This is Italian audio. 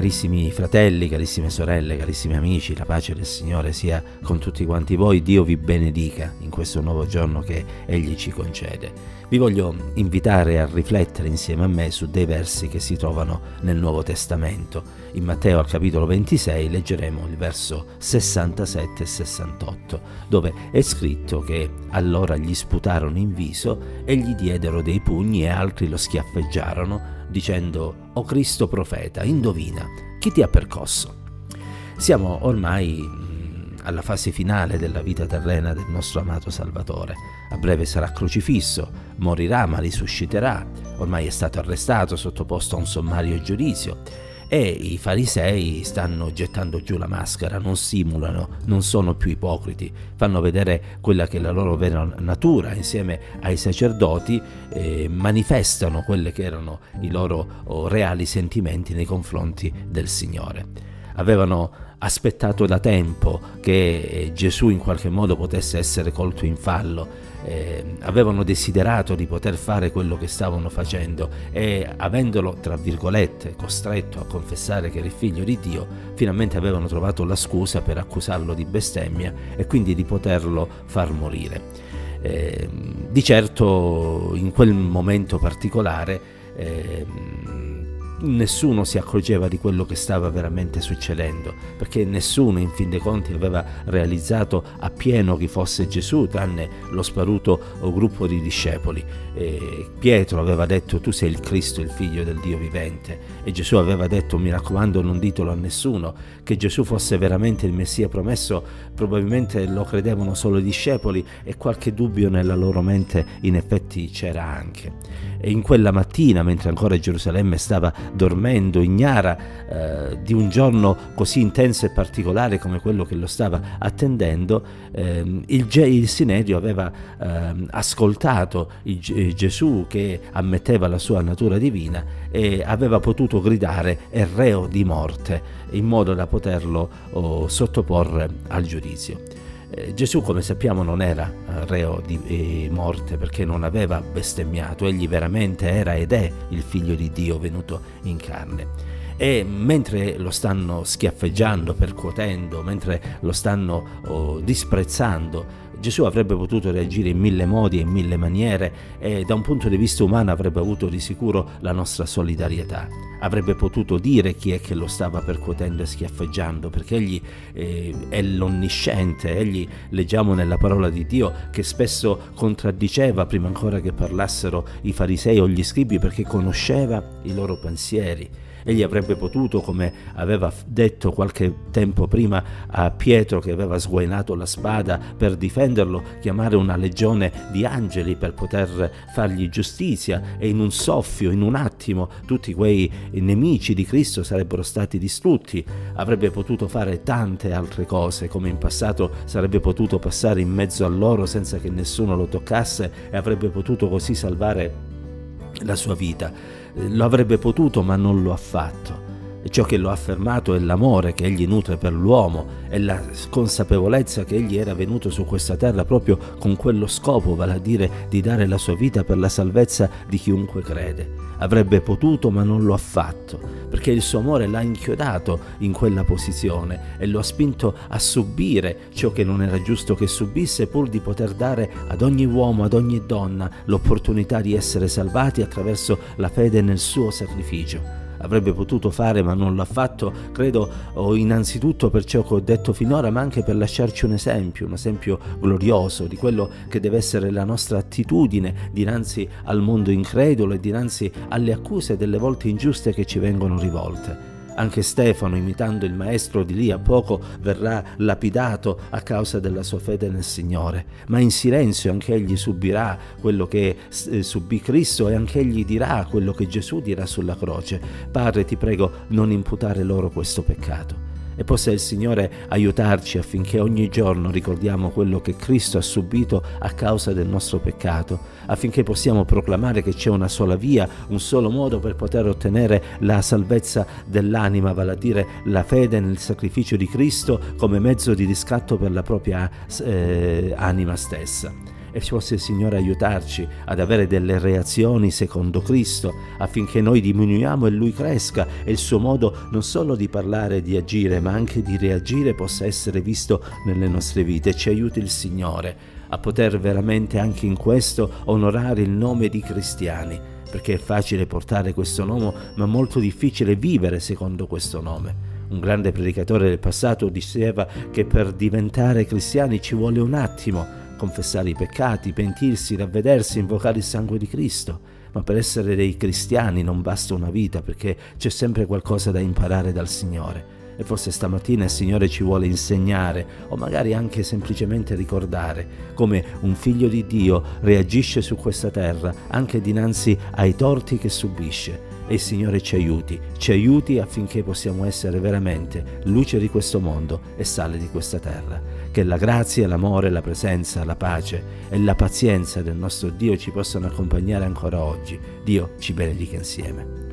Carissimi fratelli, carissime sorelle, carissimi amici, la pace del Signore sia con tutti quanti voi. Dio vi benedica in questo nuovo giorno che Egli ci concede. Vi voglio invitare a riflettere insieme a me su dei versi che si trovano nel Nuovo Testamento. In Matteo al capitolo 26 leggeremo il verso 67 e 68, dove è scritto che allora gli sputarono in viso e gli diedero dei pugni e altri lo schiaffeggiarono, dicendo: «O Cristo profeta, indovina, chi ti ha percosso?». Siamo ormai alla fase finale della vita terrena del nostro amato Salvatore. A breve sarà crocifisso, morirà ma risusciterà, ormai è stato arrestato, sottoposto a un sommario giudizio, e i farisei stanno gettando giù la maschera, non simulano, non sono più ipocriti, fanno vedere quella che è la loro vera natura insieme ai sacerdoti, manifestano quelle che erano i loro reali sentimenti nei confronti del Signore. Avevano aspettato da tempo che Gesù in qualche modo potesse essere colto in fallo, avevano desiderato di poter fare quello che stavano facendo e, avendolo tra virgolette costretto a confessare che era il figlio di Dio, finalmente avevano trovato la scusa per accusarlo di bestemmia e quindi di poterlo far morire. Di certo in quel momento particolare nessuno si accorgeva di quello che stava veramente succedendo, perché nessuno in fin dei conti aveva realizzato appieno chi fosse Gesù, tranne lo sparuto gruppo di discepoli. Pietro aveva detto: «Tu sei il Cristo, il figlio del Dio vivente», e Gesù aveva detto: «Mi raccomando, non ditelo a nessuno». Che Gesù fosse veramente il Messia promesso probabilmente lo credevano solo i discepoli, e qualche dubbio nella loro mente in effetti c'era anche. E in quella mattina, mentre ancora Gerusalemme stava dormendo, ignara di un giorno così intenso e particolare come quello che lo stava attendendo, il Sinedio aveva ascoltato Gesù che ammetteva la sua natura divina e aveva potuto gridare: «È reo di morte», in modo da poterlo sottoporre al giudizio. Gesù, come sappiamo, non era reo di morte, perché non aveva bestemmiato. Egli veramente era ed è il figlio di Dio venuto in carne. E mentre lo stanno schiaffeggiando, percuotendo, mentre lo stanno disprezzando, Gesù avrebbe potuto reagire in mille modi e in mille maniere, e da un punto di vista umano avrebbe avuto di sicuro la nostra solidarietà. Avrebbe potuto dire chi è che lo stava percuotendo e schiaffeggiando, perché egli è l'onnisciente. Egli, leggiamo nella parola di Dio, che spesso contraddiceva prima ancora che parlassero i farisei o gli scribi, perché conosceva i loro pensieri. Egli avrebbe potuto, come aveva detto qualche tempo prima a Pietro che aveva sguainato la spada per difenderlo, chiamare una legione di angeli per poter fargli giustizia, e in un soffio, in un attimo, tutti quei nemici di Cristo sarebbero stati distrutti. Avrebbe potuto fare tante altre cose, come in passato sarebbe potuto passare in mezzo a loro senza che nessuno lo toccasse, e avrebbe potuto così salvare la sua vita. Lo avrebbe potuto, ma non lo ha fatto. Ciò che lo ha fermato è l'amore che egli nutre per l'uomo e la consapevolezza che egli era venuto su questa terra proprio con quello scopo, vale a dire di dare la sua vita per la salvezza di chiunque crede. Avrebbe potuto, ma non lo ha fatto, perché il suo amore l'ha inchiodato in quella posizione e lo ha spinto a subire ciò che non era giusto che subisse, pur di poter dare ad ogni uomo, ad ogni donna, l'opportunità di essere salvati attraverso la fede nel suo sacrificio. Avrebbe potuto fare, ma non l'ha fatto, credo innanzitutto per ciò che ho detto finora, ma anche per lasciarci un esempio glorioso di quello che deve essere la nostra attitudine dinanzi al mondo incredulo e dinanzi alle accuse delle volte ingiuste che ci vengono rivolte. Anche Stefano, imitando il maestro, di lì a poco verrà lapidato a causa della sua fede nel Signore, ma in silenzio anche egli subirà quello che subì Cristo, e anche egli dirà quello che Gesù dirà sulla croce: «Padre, ti prego, non imputare loro questo peccato». E possa il Signore aiutarci affinché ogni giorno ricordiamo quello che Cristo ha subito a causa del nostro peccato, affinché possiamo proclamare che c'è una sola via, un solo modo per poter ottenere la salvezza dell'anima, vale a dire la fede nel sacrificio di Cristo come mezzo di riscatto per la propria anima stessa. e possa il Signore aiutarci ad avere delle reazioni secondo Cristo, affinché noi diminuiamo e Lui cresca, e il suo modo non solo di parlare e di agire, ma anche di reagire possa essere visto nelle nostre vite. Ci aiuti il Signore a poter veramente anche in questo onorare il nome di cristiani, perché è facile portare questo nome, ma molto difficile vivere secondo questo nome. Un grande predicatore del passato diceva che per diventare cristiani ci vuole un attimo, confessare i peccati, pentirsi, ravvedersi, invocare il sangue di Cristo. Ma per essere dei cristiani non basta una vita, perché c'è sempre qualcosa da imparare dal Signore. E forse stamattina il Signore ci vuole insegnare, o magari anche semplicemente ricordare, come un figlio di Dio reagisce su questa terra anche dinanzi ai torti che subisce. E il Signore ci aiuti affinché possiamo essere veramente luce di questo mondo e sale di questa terra. Che la grazia, l'amore, la presenza, la pace e la pazienza del nostro Dio ci possano accompagnare ancora oggi. Dio ci benedica insieme.